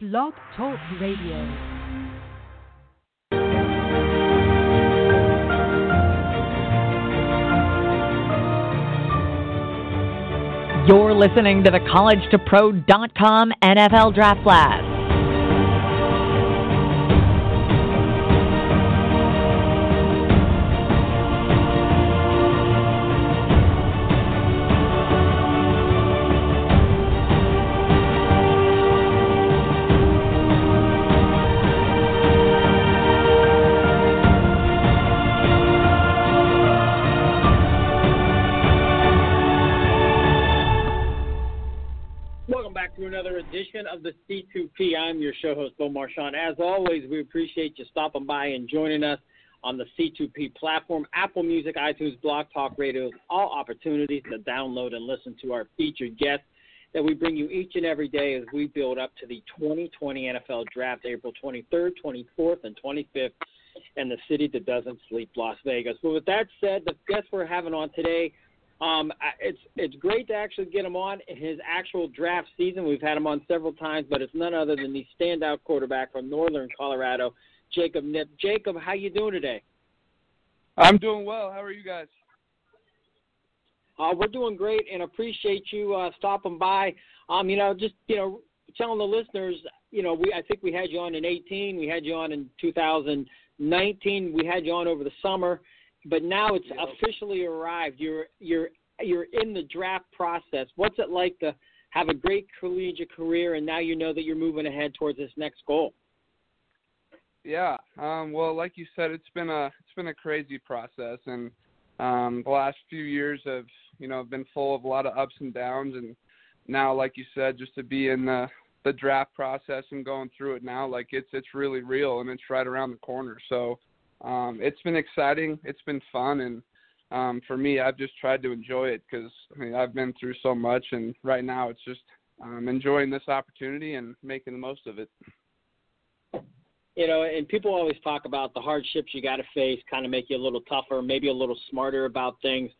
Blog Talk Radio. You're listening to the College2Pro.com NFL Draft Blast. Edition of the C2P. I'm your show host, Bo Marchionte. As always, we appreciate you stopping by and joining us on the C2P platform, Apple Music, iTunes, Blog Talk Radio, all opportunities to download and listen to our featured guests that we bring you each and every day as we build up to the 2020 NFL Draft, April 23rd, 24th, and 25th in the city that doesn't sleep, Las Vegas. Well, with that said, the guests we're having on today, it's great to actually get him on in his actual draft season. We've had him on several times, but it's none other than the standout quarterback from Northern Colorado, Jacob Knipp. Jacob, how you doing today? I'm doing well. How are you guys? We're doing great and appreciate you stopping by. Telling the listeners, I think we had you on in 2018. We had you on in 2019. We had you on over the summer. But now it's officially arrived. You're in the draft process. What's it like to have a great collegiate career, and now you know that you're moving ahead towards this next goal? Yeah. Well, like you said, it's been a crazy process, and the last few years have been full of a lot of ups and downs, and now, like you said, just to be in the draft process and going through it now, like it's really real, and it's right around the corner. So. It's been exciting. It's been fun. And for me, I've just tried to enjoy it because I've been through so much. And right now it's just enjoying this opportunity and making the most of it. And people always talk about the hardships you got to face kind of make you a little tougher, maybe a little smarter about things.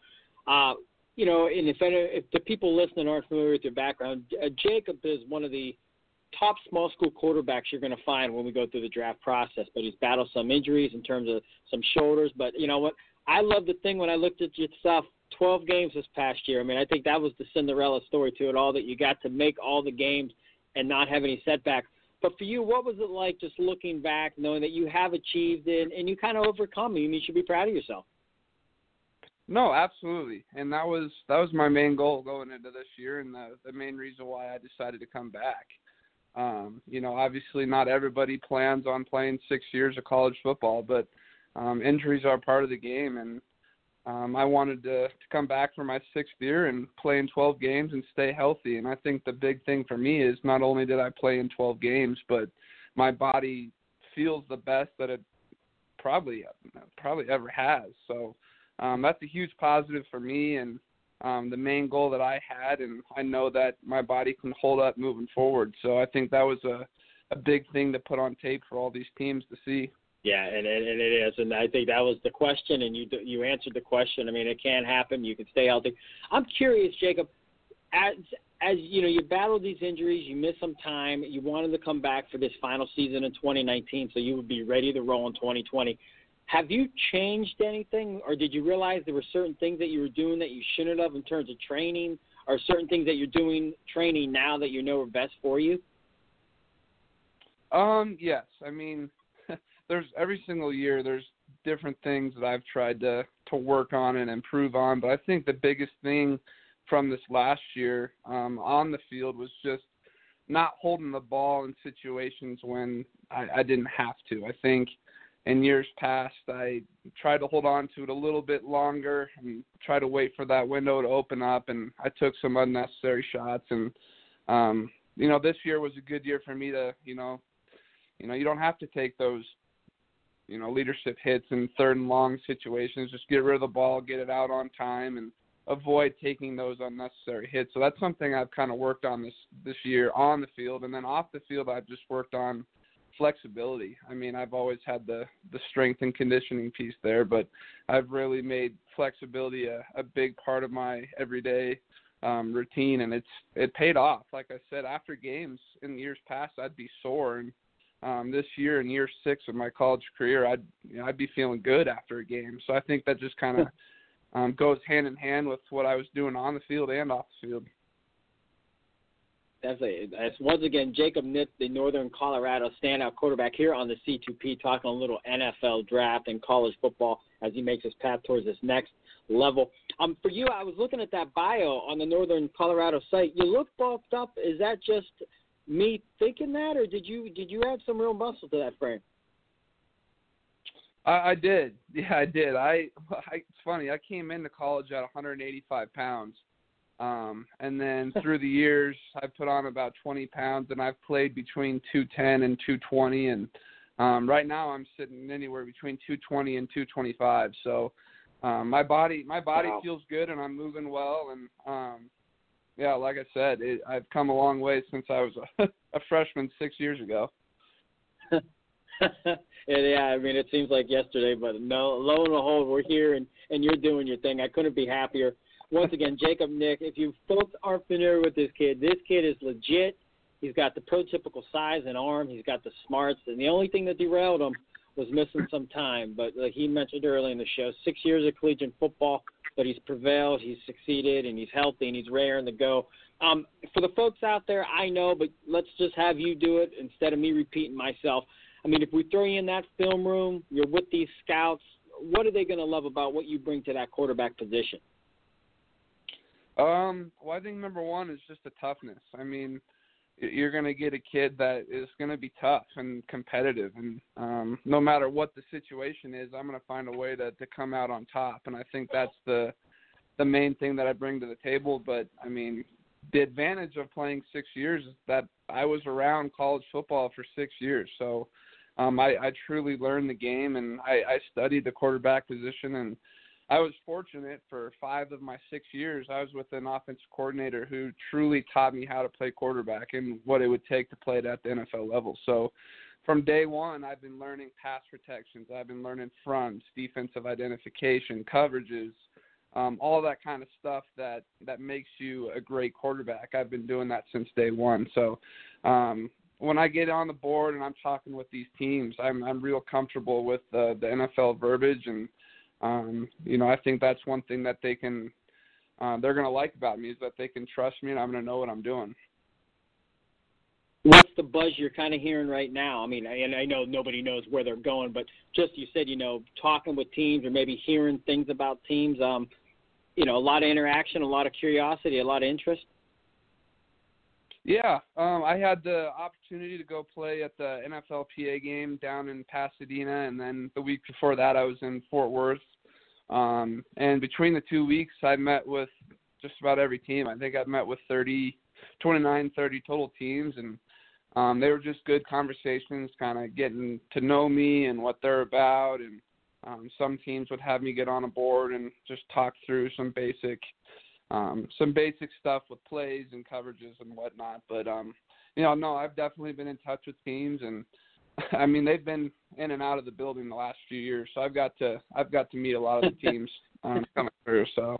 And if the people listening aren't familiar with your background, Jacob is one of the top small school quarterbacks you're going to find when we go through the draft process, but he's battled some injuries in terms of some shoulders. But you know what? I love the thing when I looked at your stuff, 12 games this past year. I mean, I think that was the Cinderella story to it all, that you got to make all the games and not have any setbacks. But for you, what was it like just looking back, knowing that you have achieved it and you kind of overcome it? I mean, you should be proud of yourself. No, absolutely. And that was my main goal going into this year, and the main reason why I decided to come back. Obviously not everybody plans on playing 6 years of college football, but injuries are part of the game. And I wanted to come back for my 6th year and play in 12 games and stay healthy. And I think the big thing for me is not only did I play in 12 games, but my body feels the best that it probably ever has. So that's a huge positive for me. And the main goal that I had, and I know that my body can hold up moving forward. So I think that was a big thing to put on tape for all these teams to see. Yeah, and it is. And I think that was the question, and you answered the question. I mean, it can happen. You can stay healthy. I'm curious, Jacob, as you battled these injuries, you missed some time, you wanted to come back for this final season in 2019 so you would be ready to roll in 2020. Have you changed anything, or did you realize there were certain things that you were doing that you shouldn't have in terms of training, or certain things that you're doing training now that you know are best for you? Yes. I mean, there's every single year there's different things that I've tried to work on and improve on, but I think the biggest thing from this last year on the field was just not holding the ball in situations when I didn't have to. I think in years past, I tried to hold on to it a little bit longer and try to wait for that window to open up, and I took some unnecessary shots. And, this year was a good year for me to, you don't have to take those, leadership hits in third and long situations. Just get rid of the ball, get it out on time, and avoid taking those unnecessary hits. So that's something I've kind of worked on this year on the field. And then off the field, I've just worked on flexibility. I mean, I've always had the strength and conditioning piece there, but I've really made flexibility a big part of my everyday routine, and it paid off. Like I said, after games in the years past, I'd be sore, and this year in year 6 of my college career, I'd be feeling good after a game. So I think that just kind of goes hand in hand with what I was doing on the field and off the field. That's once again Jacob Knipp, the Northern Colorado standout quarterback here on the C2P, talking a little NFL draft and college football as he makes his path towards this next level. For you, I was looking at that bio on the Northern Colorado site. You look bulked up. Is that just me thinking that, or did you add some real muscle to that frame? I did. Yeah, I did. It's funny. I came into college at 185 pounds. And then through the years, I've put on about 20 pounds, and I've played between 210 and 220. And right now, I'm sitting anywhere between 220 and 225. So my body wow. feels good, and I'm moving well. And yeah, like I said, I've come a long way since I was a freshman 6 years ago. Yeah, I mean, it seems like yesterday, but no, lo and behold, we're here, and you're doing your thing. I couldn't be happier. Once again, Jacob Knipp, if you folks aren't familiar with this kid is legit. He's got the prototypical size and arm. He's got the smarts. And the only thing that derailed him was missing some time. But like he mentioned earlier in the show, 6 years of collegiate football, but he's prevailed, he's succeeded, and he's healthy, and he's raring to go. For the folks out there, I know, but let's just have you do it instead of me repeating myself. I mean, if we throw you in that film room, you're with these scouts, what are they going to love about what you bring to that quarterback position? Well, I think number one is just the toughness. I mean, you're going to get a kid that is going to be tough and competitive, and no matter what the situation is, I'm going to find a way to come out on top, and I think that's the main thing that I bring to the table. But, I mean, the advantage of playing 6 years is that I was around college football for 6 years, so I truly learned the game, and I studied the quarterback position, and I was fortunate for 5 of my 6 years, I was with an offensive coordinator who truly taught me how to play quarterback and what it would take to play it at the NFL level. So from day one, I've been learning pass protections. I've been learning fronts, defensive identification, coverages, all that kind of stuff that makes you a great quarterback. I've been doing that since day one. So when I get on the board and I'm talking with these teams, I'm real comfortable with the NFL verbiage, and you know, I think that's one thing that they can, they're going to like about me is that they can trust me and I'm going to know what I'm doing. What's the buzz you're kind of hearing right now? I mean, and I know nobody knows where they're going, but just, you said, you know, talking with teams or maybe hearing things about teams, you know, a lot of interaction, a lot of curiosity, a lot of interest. Yeah, I had the opportunity to go play at the NFLPA game down in Pasadena, and then the week before that I was in Fort Worth. And between the 2 weeks, I met with just about every team. I think I've met with 30 total teams, and they were just good conversations, kind of getting to know me and what they're about. And some teams would have me get on a board and just talk through some basic stuff with plays and coverages and whatnot. But, you know, no, I've definitely been in touch with teams, and I mean, they've been in and out of the building the last few years. So I've got to meet a lot of the teams coming through. So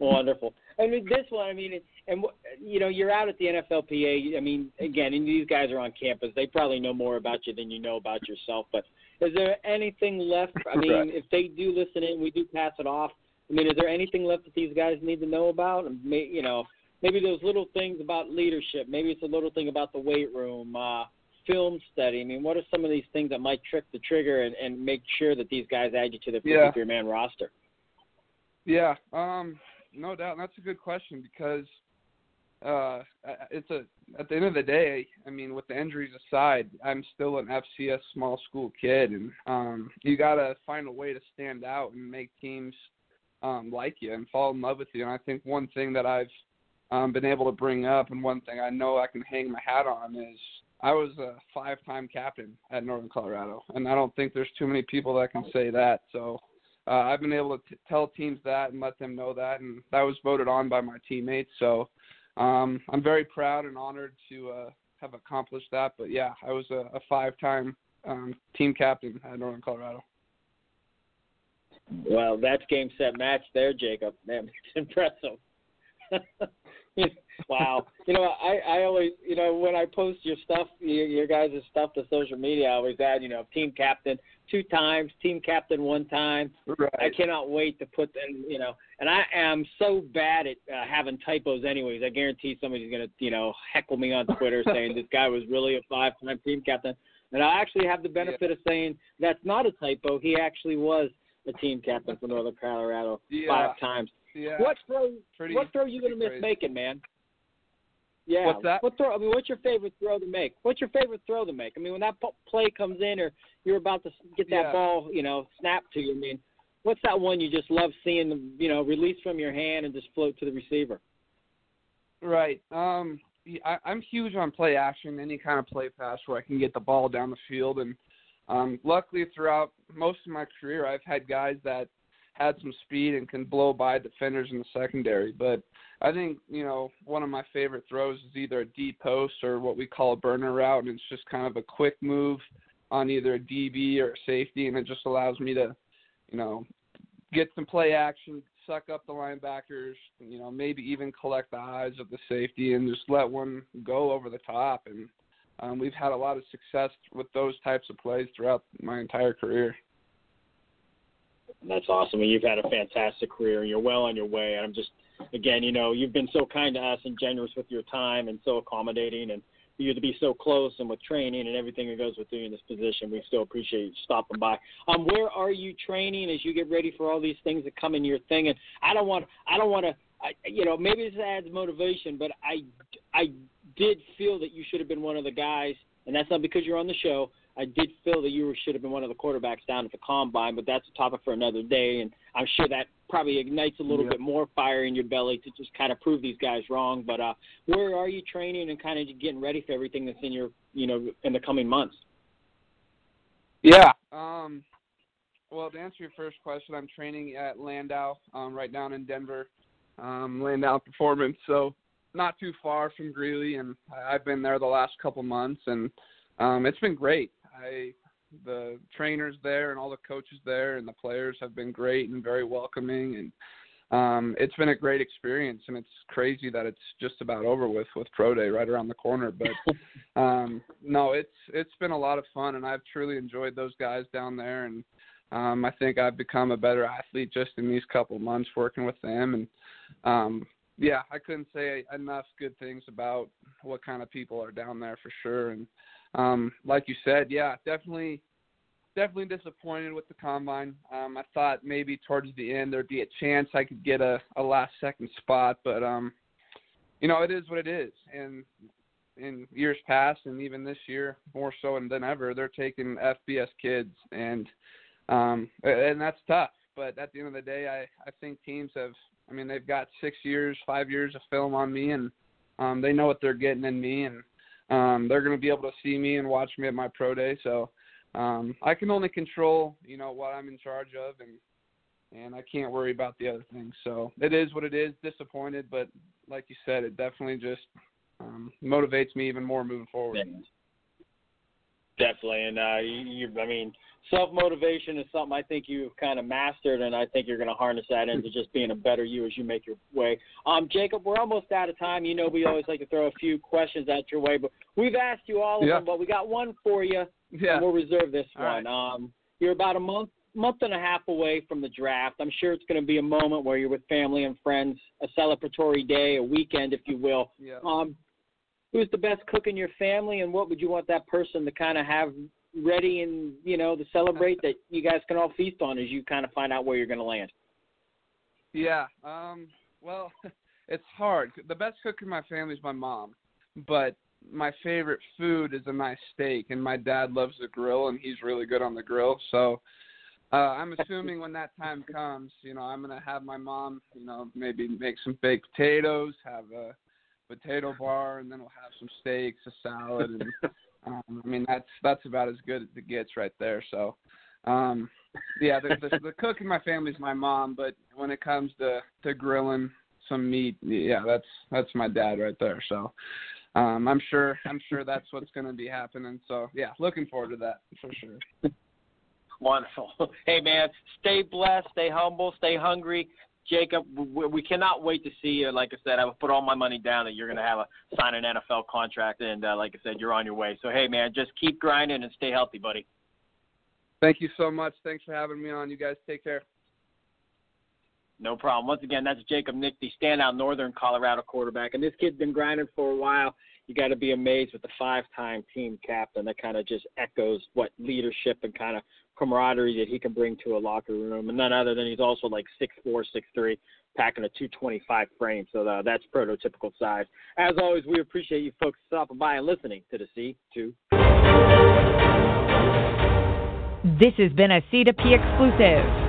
wonderful. I mean, this one, I mean, and you know, you're out at the NFLPA. I mean, again, and these guys are on campus. They probably know more about you than you know about yourself, but is there anything left? I mean, right. If they do listen in, we do pass it off. I mean, is there anything left that these guys need to know about? You know, maybe those little things about leadership. Maybe it's a little thing about the weight room, film study. I mean, what are some of these things that might trip the trigger and make sure that these guys add you to the 53-man roster? Yeah, no doubt. And that's a good question because at the end of the day, I mean, with the injuries aside, I'm still an FCS small school kid, and you got to find a way to stand out and make teams like you and fall in love with you. And I think one thing that I've been able to bring up, and one thing I know I can hang my hat on, is I was a 5-time captain at Northern Colorado, and I don't think there's too many people that can say that. So I've been able to tell teams that and let them know that, and that was voted on by my teammates. So I'm very proud and honored to have accomplished that. But, yeah, I was a 5-time team captain at Northern Colorado. Well, that's game, set, match there, Jacob. Man, it's impressive. Wow. You know, I always, you know, when I post your stuff, your guys' stuff to social media, I always add, you know, team captain 2 times, team captain 1 time. Right. I cannot wait to put them, you know, and I am so bad at having typos anyways. I guarantee somebody's going to, you know, heckle me on Twitter saying this guy was really a 5-time team captain. And I actually have the benefit of saying that's not a typo. He actually was the team captain for Northern Colorado 5 times. Yeah. What throw are you going to miss making, man? Yeah. What's that? What throw? I mean, what's your favorite throw to make? I mean, when that play comes in, or you're about to get that ball, you know, snapped to you. I mean, what's that one you just love seeing, you know, release from your hand and just float to the receiver? Right. I'm huge on play action, any kind of play pass where I can get the ball down the field. And luckily, throughout most of my career, I've had guys that had some speed and can blow by defenders in the secondary. But I think, you know, one of my favorite throws is either a deep post or what we call a burner route, and it's just kind of a quick move on either a DB or a safety, and it just allows me to, you know, get some play action, suck up the linebackers, you know, maybe even collect the eyes of the safety and just let one go over the top. And we've had a lot of success with those types of plays throughout my entire career. That's awesome. And you've had a fantastic career, and you're well on your way. And I'm just, again, you know, you've been so kind to us and generous with your time and so accommodating, and you to be so close, and with training and everything that goes with doing this position, we still appreciate you stopping by. Where are you training as you get ready for all these things that come in your thing? And I don't want to, you know, maybe this adds motivation, but I did feel that you should have been one of the guys, and that's not because you're on the show. I did feel that you should have been one of the quarterbacks down at the combine, but that's a topic for another day, and I'm sure that probably ignites a little bit more fire in your belly to just kind of prove these guys wrong. But where are you training and kind of getting ready for everything that's in your, you know, in the coming months? Yeah. Well, to answer your first question, I'm training at Landau right down in Denver, Landau Performance, so not too far from Greeley, and I've been there the last couple months, and it's been great. The trainers there and all the coaches there and the players have been great and very welcoming, and it's been a great experience. And it's crazy that it's just about over with Pro Day right around the corner. But no, it's been a lot of fun, and I've truly enjoyed those guys down there. And I think I've become a better athlete just in these couple months working with them. And yeah, I couldn't say enough good things about what kind of people are down there for sure. And like you said, yeah, definitely disappointed with the combine. I thought maybe towards the end there'd be a chance I could get a last-second spot, but, you know, it is what it is. And in years past and even this year, more so than ever, they're taking FBS kids, and that's tough. But at the end of the day, I think teams have – I mean, they've got 5 years of film on me, and they know what they're getting in me, and they're going to be able to see me and watch me at my pro day. So I can only control, you know, what I'm in charge of, and I can't worry about the other things. So it is what it is, disappointed. But like you said, it definitely just motivates me even more moving forward. Definitely. And, I mean, self-motivation is something I think you've kind of mastered, and I think you're going to harness that into just being a better you as you make your way. Jacob, we're almost out of time. You know we always like to throw a few questions out your way, but we've asked you all of them, but we got one for you, and we'll reserve this one. Right. You're about a month and a half away from the draft. I'm sure it's going to be a moment where you're with family and friends, a celebratory day, a weekend, if you will. Yeah. Who's the best cook in your family, and what would you want that person to kind of have ready and, you know, to celebrate that you guys can all feast on as you kind of find out where you're going to land? Yeah. Well, it's hard. The best cook in my family is my mom, but my favorite food is a nice steak, and my dad loves the grill, and he's really good on the grill. So I'm assuming when that time comes, you know, I'm going to have my mom, you know, maybe make some baked potatoes, have a potato bar, and then we'll have some steaks, a salad, and I mean that's about as good as it gets right there. So yeah, the cook in my family is my mom, but when it comes to grilling some meat, yeah, that's my dad right there. So I'm sure that's what's going to be happening. So yeah, looking forward to that for sure. Wonderful. Hey, man, stay blessed, stay humble, stay hungry. Jacob, we cannot wait to see you. Like I said, I would put all my money down that you're going to have a sign an NFL contract, and like I said, you're on your way. So, hey, man, just keep grinding and stay healthy, buddy. Thank you so much. Thanks for having me on. You guys take care. No problem. Once again, that's Jacob Knipp, the standout Northern Colorado quarterback, and this kid's been grinding for a while. You got to be amazed with the five-time team captain. That kind of just echoes what leadership and kind of camaraderie that he can bring to a locker room. And none other than he's also like 6'4", 6'3", packing a 225 frame. So that's prototypical size. As always, we appreciate you folks stopping by and listening to the C2. This has been a C2P exclusive.